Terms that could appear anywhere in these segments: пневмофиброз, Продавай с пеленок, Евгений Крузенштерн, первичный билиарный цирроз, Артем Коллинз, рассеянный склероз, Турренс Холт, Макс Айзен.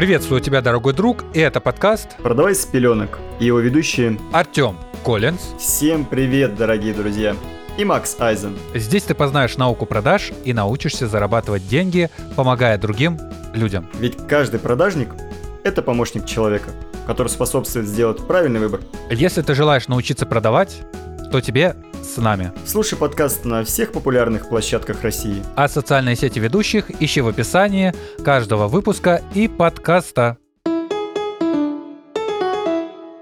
Приветствую тебя, дорогой друг, и это подкаст «Продавай с пеленок» и его ведущие Артем Коллинз. Всем привет, дорогие друзья, и Макс Айзен. Здесь ты познаешь науку продаж и научишься зарабатывать деньги, помогая другим людям. Ведь каждый продажник – это помощник человека, который способствует сделать правильный выбор. Если ты желаешь научиться продавать, то тебе с нами. Слушай подкаст на всех популярных площадках России. А социальные сети ведущих ищи в описании каждого выпуска и подкаста.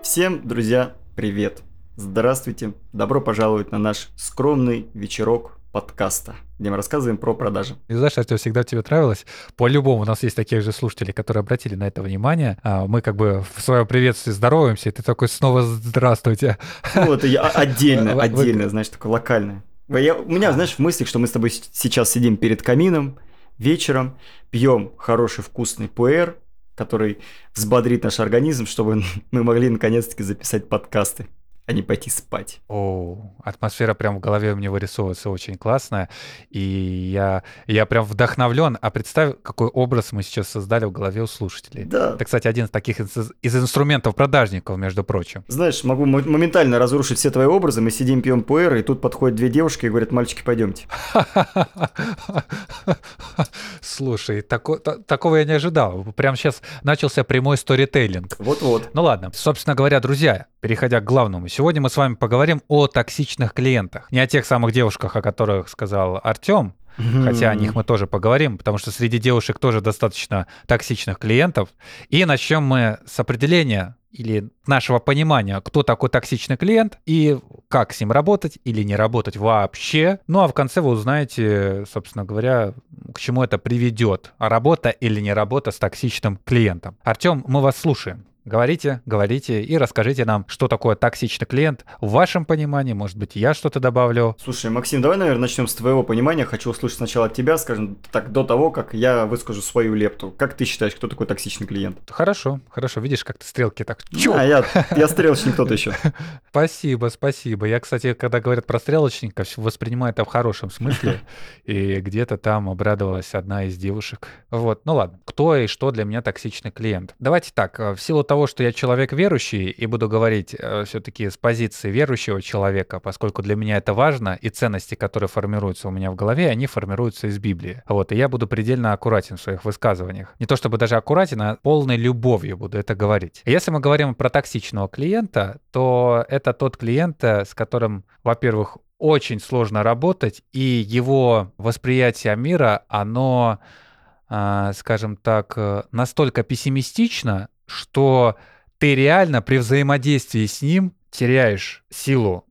Всем, друзья, привет! Здравствуйте! Добро пожаловать на наш скромный вечерок подкаста, где мы рассказываем про продажи. И знаешь, что всегда тебе нравилось? По-любому у нас есть такие же слушатели, которые обратили на это внимание. Мы как бы в своем приветствии здороваемся, и ты такой снова «Здравствуйте». Ну, это я отдельно, знаешь, такое локальное. У меня, знаешь, в мыслях, что мы с тобой сейчас сидим перед камином вечером, пьем хороший вкусный пуэр, который взбодрит наш организм, чтобы мы могли наконец-таки записать подкасты, а не пойти спать. О, атмосфера прям в голове у меня вырисовывается очень классная, и я прям вдохновлен. А представь, какой образ мы сейчас создали в голове у слушателей. Да. Это, кстати, один из таких из инструментов продажников, между прочим. Знаешь, могу моментально разрушить все твои образы. Мы сидим, пьем пуэр, и тут подходят две девушки и говорят: мальчики, пойдемте. Слушай, такого я не ожидал. Прям сейчас начался прямой сторителлинг. Вот-вот. Ну ладно. Собственно говоря, друзья, переходя к главному, сегодня мы с вами поговорим о токсичных клиентах. Не о тех самых девушках, о которых сказал Артем, хотя о них мы тоже поговорим, потому что среди девушек тоже достаточно токсичных клиентов. И начнем мы с определения или нашего понимания, кто такой токсичный клиент и как с ним работать или не работать вообще. Ну а в конце вы узнаете, собственно говоря, к чему это приведет. Работа или не работа с токсичным клиентом. Артем, мы вас слушаем. Говорите и расскажите нам, что такое токсичный клиент в вашем понимании. Может быть, я что-то добавлю. Слушай, Максим, давай, наверное, начнем с твоего понимания. Хочу услышать сначала от тебя, скажем так, до того, как я выскажу свою лепту. Как ты считаешь, кто такой токсичный клиент? Хорошо. Видишь, как ты стрелки так... А, я стрелочник кто-то еще. Спасибо. Я, кстати, когда говорят про стрелочников, воспринимаю это в хорошем смысле. И где-то там обрадовалась одна из девушек. Вот, ну ладно. Кто и что для меня токсичный клиент? Давайте так, в силу того, что я человек верующий и буду говорить все-таки с позиции верующего человека, поскольку для меня это важно, и ценности, которые формируются у меня в голове, они формируются из Библии. Вот, и я буду предельно аккуратен в своих высказываниях. Не то чтобы даже аккуратен, а полной любовью буду это говорить. Если мы говорим про токсичного клиента, то это тот клиент, с которым, во-первых, очень сложно работать, и его восприятие мира, оно, скажем так, настолько пессимистично, что ты реально при взаимодействии с ним теряешь силу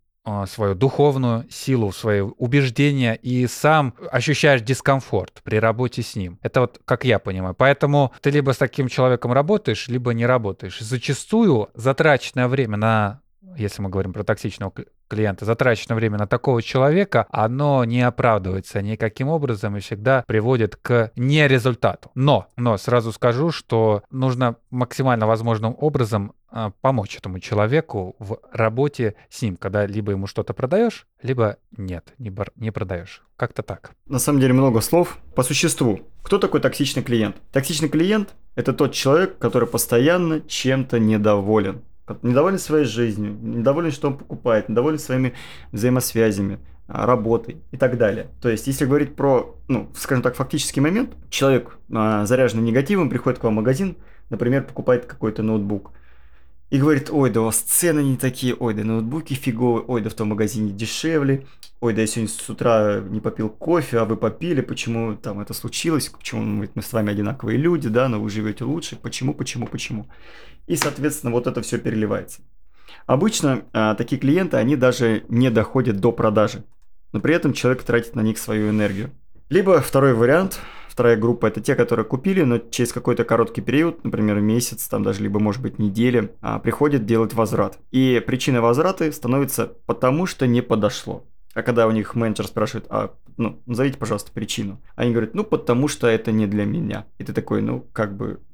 свою духовную, силу свои убеждения и сам ощущаешь дискомфорт при работе с ним. Это вот как я понимаю. Поэтому ты либо с таким человеком работаешь, либо не работаешь. Зачастую затраченное время на, если мы говорим про токсичного клиента, затраченное время на такого человека, оно не оправдывается никаким образом и всегда приводит к нерезультату. Но сразу скажу, что нужно максимально возможным образом помочь этому человеку в работе с ним, когда либо ему что-то продаешь, либо нет, не продаешь. Как-то так. На самом деле много слов. По существу, кто такой токсичный клиент? Токсичный клиент – это тот человек, который постоянно чем-то недоволен. Недоволен своей жизнью, недоволен, что он покупает, недоволен своими взаимосвязями, работой и так далее. То есть, если говорить про, скажем так, фактический момент, человек, заряженный негативом, приходит к вам в магазин, например, покупает какой-то ноутбук и говорит: ой, да у вас цены не такие, ой, да ноутбуки фиговые, ой, да в том магазине дешевле, ой, да я сегодня с утра не попил кофе, а вы попили, почему там это случилось, почему мы с вами одинаковые люди, да, но вы живете лучше, почему. И, соответственно, вот это все переливается. Обычно такие клиенты, они даже не доходят до продажи, но при этом человек тратит на них свою энергию. Либо второй вариант, вторая группа, это те, которые купили, но через какой-то короткий период, например, месяц, там даже либо, может быть, неделя, приходят делать возврат. И причиной возврата становится потому, что не подошло. А когда у них менеджер спрашивает, назовите, пожалуйста, причину. Они говорят, потому что это не для меня. И ты такой,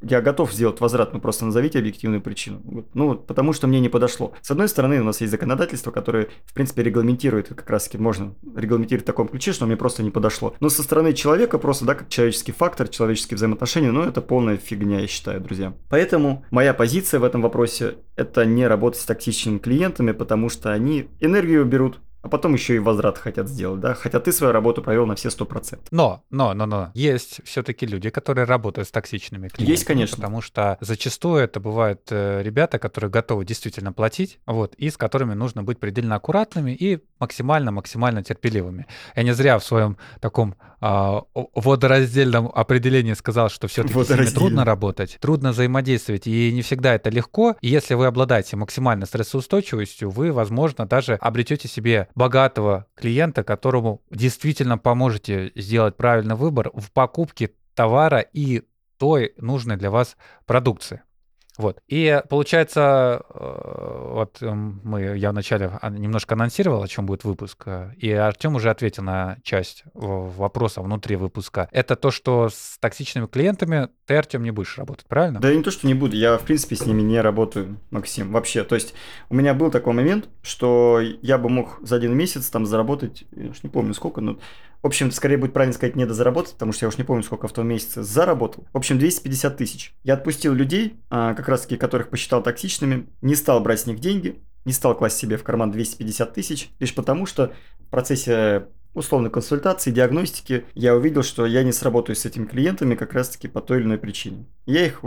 я готов сделать возврат, но просто назовите объективную причину. Потому что мне не подошло. С одной стороны, у нас есть законодательство, которое, в принципе, регламентирует, как раз-таки можно регламентировать в таком ключе, что мне просто не подошло. Но со стороны человека просто, как человеческий фактор, человеческие взаимоотношения, это полная фигня, я считаю, друзья. Поэтому моя позиция в этом вопросе – это не работать с токсичными клиентами, потому что они энергию берут, а потом еще и возврат хотят сделать, да? Хотя ты свою работу провел на все 100%. Но есть все-таки люди, которые работают с токсичными клиентами. Есть, конечно. Потому что зачастую это бывают ребята, которые готовы действительно платить, и с которыми нужно быть предельно аккуратными и максимально терпеливыми. Я не зря в своем таком водораздельном определении сказал, что все-таки с ними трудно работать, трудно взаимодействовать, и не всегда это легко. И если вы обладаете максимальной стрессоустойчивостью, вы, возможно, даже обретете себе богатого клиента, которому действительно поможете сделать правильный выбор в покупке товара и той нужной для вас продукции. И получается, я вначале немножко анонсировал, о чем будет выпуск, и Артем уже ответил на часть вопроса внутри выпуска. Это то, что с токсичными клиентами ты, Артем, не будешь работать, правильно? Да не то, что не буду, я, в принципе, с ними не работаю, Максим, вообще. То есть у меня был такой момент, что я бы мог за один месяц там заработать, я уж не помню сколько, в общем, скорее будет правильно сказать, не дозаработать, потому что я уж не помню, сколько в том месяце заработал. В общем, 250 тысяч. Я отпустил людей, как раз-таки которых посчитал токсичными, не стал брать с них деньги, не стал класть себе в карман 250 тысяч, лишь потому что в процессе условной консультации, диагностики, я увидел, что я не сработаю с этими клиентами как раз-таки по той или иной причине. Я их,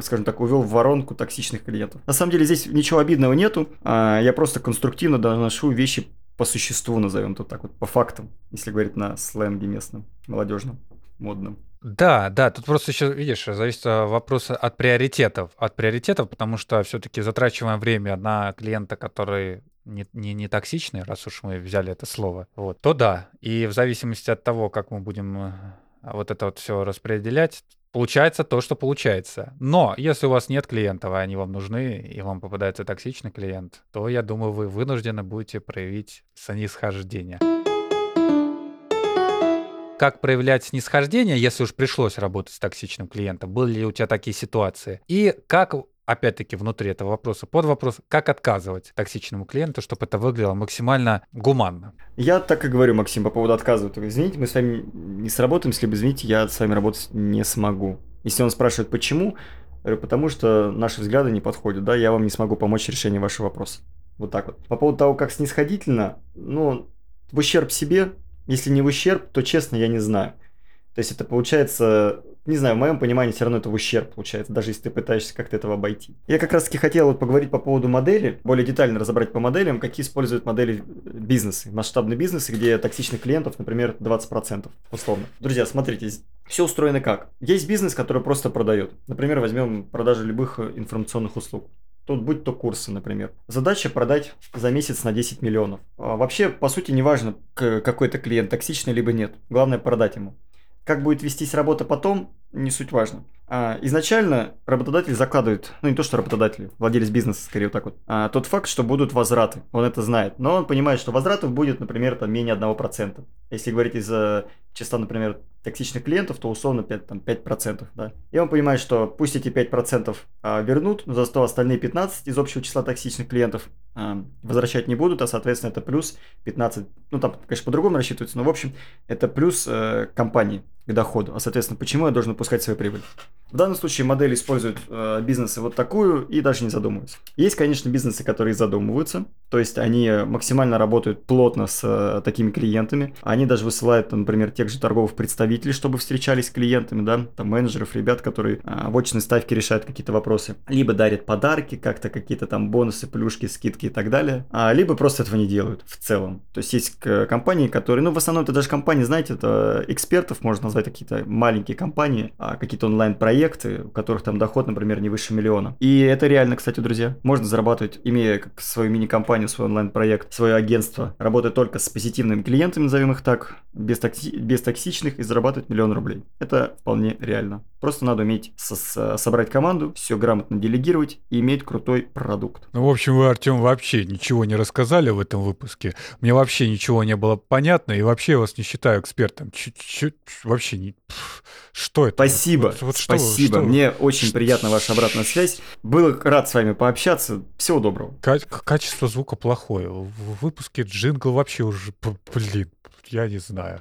скажем так, увел в воронку токсичных клиентов. На самом деле здесь ничего обидного нету, я просто конструктивно доношу вещи по существу, назовем то так, по фактам, если говорить на сленге местном, молодежном, модном. Да, тут просто еще, видишь, зависит вопрос от приоритетов, потому что все-таки затрачиваем время на клиента, который не токсичный, раз уж мы взяли это слово, то да, и в зависимости от того, как мы будем это все распределять, получается то, что получается. Но если у вас нет клиентов, а они вам нужны, и вам попадается токсичный клиент, то, я думаю, вы вынуждены будете проявить снисхождение. Как проявлять снисхождение, если уж пришлось работать с токсичным клиентом? Были ли у тебя такие ситуации? И как, опять-таки, внутри этого вопроса, под вопрос, как отказывать токсичному клиенту, чтобы это выглядело максимально гуманно? Я так и говорю, Максим, по поводу отказа. Извините, мы с вами не сработаем, если бы, извините, я с вами работать не смогу. Если он спрашивает, почему, я говорю, потому что наши взгляды не подходят, да, я вам не смогу помочь в решении вашего вопроса. По поводу того, как снисходительно, в ущерб себе, если не в ущерб, то, честно, я не знаю. То есть это получается... Не знаю, в моем понимании все равно это в ущерб получается, даже если ты пытаешься как-то этого обойти. Я как раз-таки хотел поговорить по поводу модели, более детально разобрать по моделям, какие используют модели бизнесы, масштабные бизнесы, где токсичных клиентов, например, 20%, условно. Друзья, смотрите, все устроено как. Есть бизнес, который просто продает. Например, возьмем продажу любых информационных услуг. Тут будь то курсы, например. Задача продать за месяц на 10 миллионов. Вообще, по сути, не важно, какой-то клиент токсичный либо нет. Главное продать ему. Как будет вестись работа потом, не суть важно. Изначально работодатель закладывает, не то что работодатель, владелец бизнеса, скорее тот факт, что будут возвраты, он это знает. Но он понимает, что возвратов будет, например, менее 1%. Если говорить из числа, например, токсичных клиентов, то условно 5%. Да? И он понимает, что пусть эти 5% вернут, но зато остальные 15% из общего числа токсичных клиентов возвращать не будут, а, соответственно, это плюс 15%. Там, конечно, по-другому рассчитывается, но, в общем, это плюс компании к доходу. А, соответственно, почему я должен упускать свою прибыль? В данном случае модели используют бизнесы такую и даже не задумываются. Есть, конечно, бизнесы, которые задумываются, то есть они максимально работают плотно с такими клиентами. Они даже высылают, например, тех же торговых представителей, чтобы встречались с клиентами, да, менеджеров, ребят, которые в очной ставке решают какие-то вопросы. Либо дарят подарки, как-то какие-то бонусы, плюшки, скидки и так далее. Либо просто этого не делают в целом. То есть есть компании, которые, в основном это даже компании, знаете, это экспертов можно назвать, какие-то маленькие компании, какие-то онлайн-проекты, проекты, у которых там доход, например, не выше миллиона. И это реально, кстати, друзья. Можно зарабатывать, имея как свою мини-компанию, свой онлайн-проект, свое агентство, работая только с позитивными клиентами, назовем их так, без токсичных, и зарабатывать миллион рублей. Это вполне реально. Просто надо уметь собрать команду, все грамотно делегировать и иметь крутой продукт. Ну, в общем, вы, Артем, вообще ничего не рассказали в этом выпуске. Мне вообще ничего не было понятно, и вообще я вас не считаю экспертом. Вообще не... Что это? Спасибо. Спасибо. Мне очень приятна ваша обратная связь. Был рад с вами пообщаться. Всего доброго. Качество звука плохое. В выпуске джингл вообще уже... Блин. Я не знаю.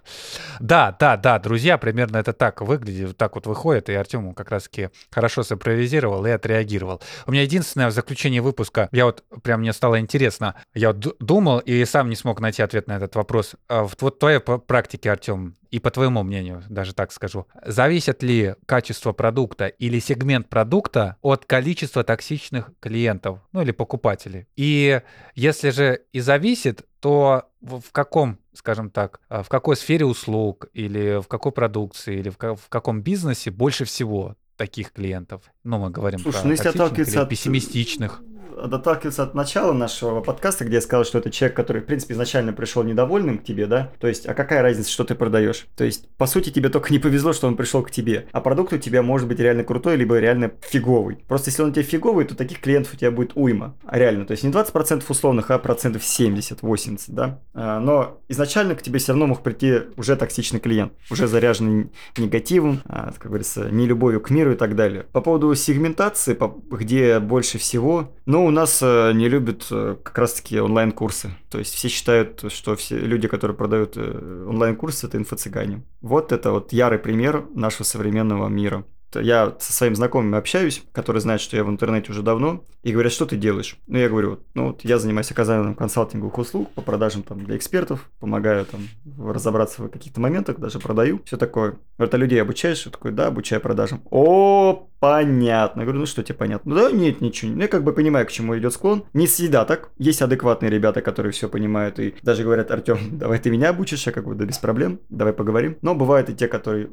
Да, друзья, примерно это так выглядит, вот так вот выходит, и Артем как раз-таки хорошо симпровизировал и отреагировал. У меня единственное в заключении выпуска, я вот прям мне стало интересно, я вот думал и сам не смог найти ответ на этот вопрос. Вот в твоей практике, Артем, и по твоему мнению, даже так скажу, зависит ли качество продукта или сегмент продукта от количества токсичных клиентов, ну или покупателей? И если же и зависит, то в каком, скажем так, в какой сфере услуг или в какой продукции или в каком бизнесе больше всего таких клиентов? Ну, мы говорим про токсичных или пессимистичных. Доталкиваться от начала нашего подкаста, где я сказал, что это человек, который, в принципе, изначально пришел недовольным к тебе, да? То есть, а какая разница, что ты продаешь? То есть, по сути, тебе только не повезло, что он пришел к тебе. А продукт у тебя может быть реально крутой, либо реально фиговый. Просто если он у тебя фиговый, то таких клиентов у тебя будет уйма. А реально, то есть не 20% условных, а процентов 70-80, да? Но изначально к тебе все равно мог прийти уже токсичный клиент, уже заряженный негативом, как говорится, нелюбовью к миру и так далее. По поводу сегментации, где больше всего... Ну, у нас не любят как раз-таки онлайн-курсы. То есть все считают, что все люди, которые продают онлайн-курсы, это инфо-цыгане. Вот это вот ярый пример нашего современного мира. Я со своими знакомыми общаюсь, которые знают, что я в интернете уже давно, и говорят, что ты делаешь? Ну, я говорю, я занимаюсь оказанием консалтинговых услуг по продажам там, для экспертов, помогаю там разобраться в каких-то моментах, даже продаю, все такое. Говорят, а людей обучаешь? Я такой, да, обучаю продажам. О, понятно. Я говорю, что тебе понятно? Да нет, ничего. Ну, я как бы понимаю, к чему идет склон. Не всегда так. Есть адекватные ребята, которые все понимают, и даже говорят, Артем, давай ты меня обучишь, я как бы, да без проблем, давай поговорим. Но бывают и те, которые...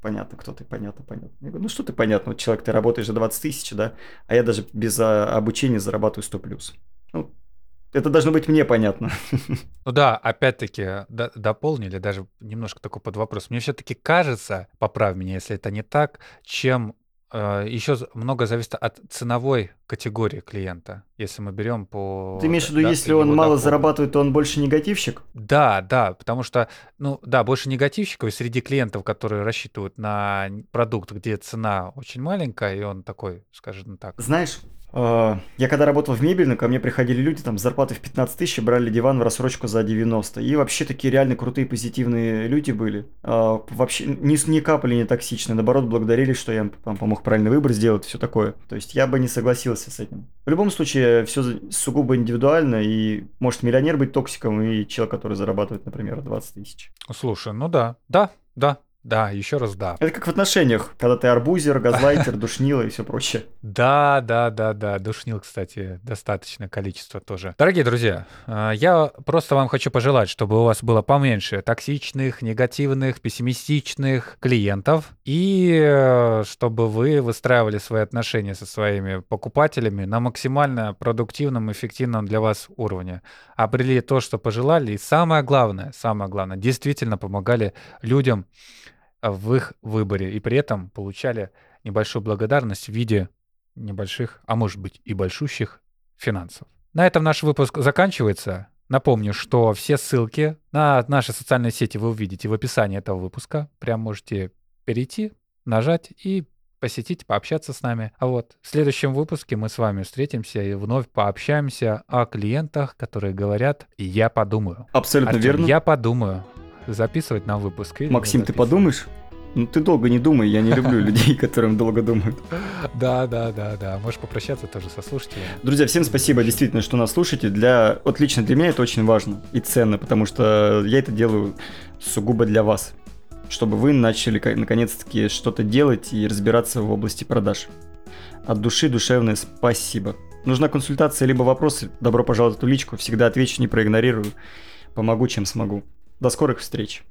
Понятно, кто ты, понятно. Я говорю, что ты понятно, вот человек, ты работаешь за 20 тысяч, да, а я даже без обучения зарабатываю 100+. Ну, это должно быть мне понятно. Ну да, опять-таки, дополнили, даже немножко такой под вопрос. Мне все-таки кажется, поправь меня, если это не так, чем еще много зависит от ценовой категории клиента, если мы берем по... Ты имеешь в виду, если он мало зарабатывает, то он больше негативщик? Да, потому что, больше негативщиков среди клиентов, которые рассчитывают на продукт, где цена очень маленькая, и он такой, скажем так... Знаешь, я когда работал в мебельной, ко мне приходили люди там с зарплатой в 15 тысяч, брали диван в рассрочку за 90. И вообще такие реально крутые, позитивные люди были. Вообще ни капли не токсичные, наоборот, благодарили, что я им помог правильный выбор сделать, все такое. То есть я бы не согласился с этим. В любом случае, все сугубо индивидуально, и может миллионер быть токсиком, и человек, который зарабатывает, например, 20 тысяч. Слушай, да. Да, еще раз да. Это как в отношениях, когда ты арбузер, газлайтер, душнила и все прочее. Да, душнил, кстати, достаточное количество тоже. Дорогие друзья, я просто вам хочу пожелать, чтобы у вас было поменьше токсичных, негативных, пессимистичных клиентов, и чтобы вы выстраивали свои отношения со своими покупателями на максимально продуктивном, эффективном для вас уровне. Обрели то, что пожелали, и самое главное, действительно помогали людям в их выборе, и при этом получали небольшую благодарность в виде небольших, а может быть и большущих финансов. На этом наш выпуск заканчивается. Напомню, что все ссылки на наши социальные сети вы увидите в описании этого выпуска. Прям можете перейти, нажать и посетить, пообщаться с нами. А вот в следующем выпуске мы с вами встретимся и вновь пообщаемся о клиентах, которые говорят «я подумаю». Абсолютно верно. «Я подумаю». Записывать на выпуск. Максим, ты подумаешь? Ты долго не думай, я не люблю людей, которым долго думают. Да. Можешь попрощаться тоже со слушателями. Друзья, всем спасибо действительно, что нас слушаете. Вот лично для меня это очень важно и ценно, потому что я это делаю сугубо для вас, чтобы вы начали наконец-таки что-то делать и разбираться в области продаж. От души душевное спасибо. Нужна консультация либо вопросы, добро пожаловать в личку. Всегда отвечу, не проигнорирую. Помогу, чем смогу. До скорых встреч!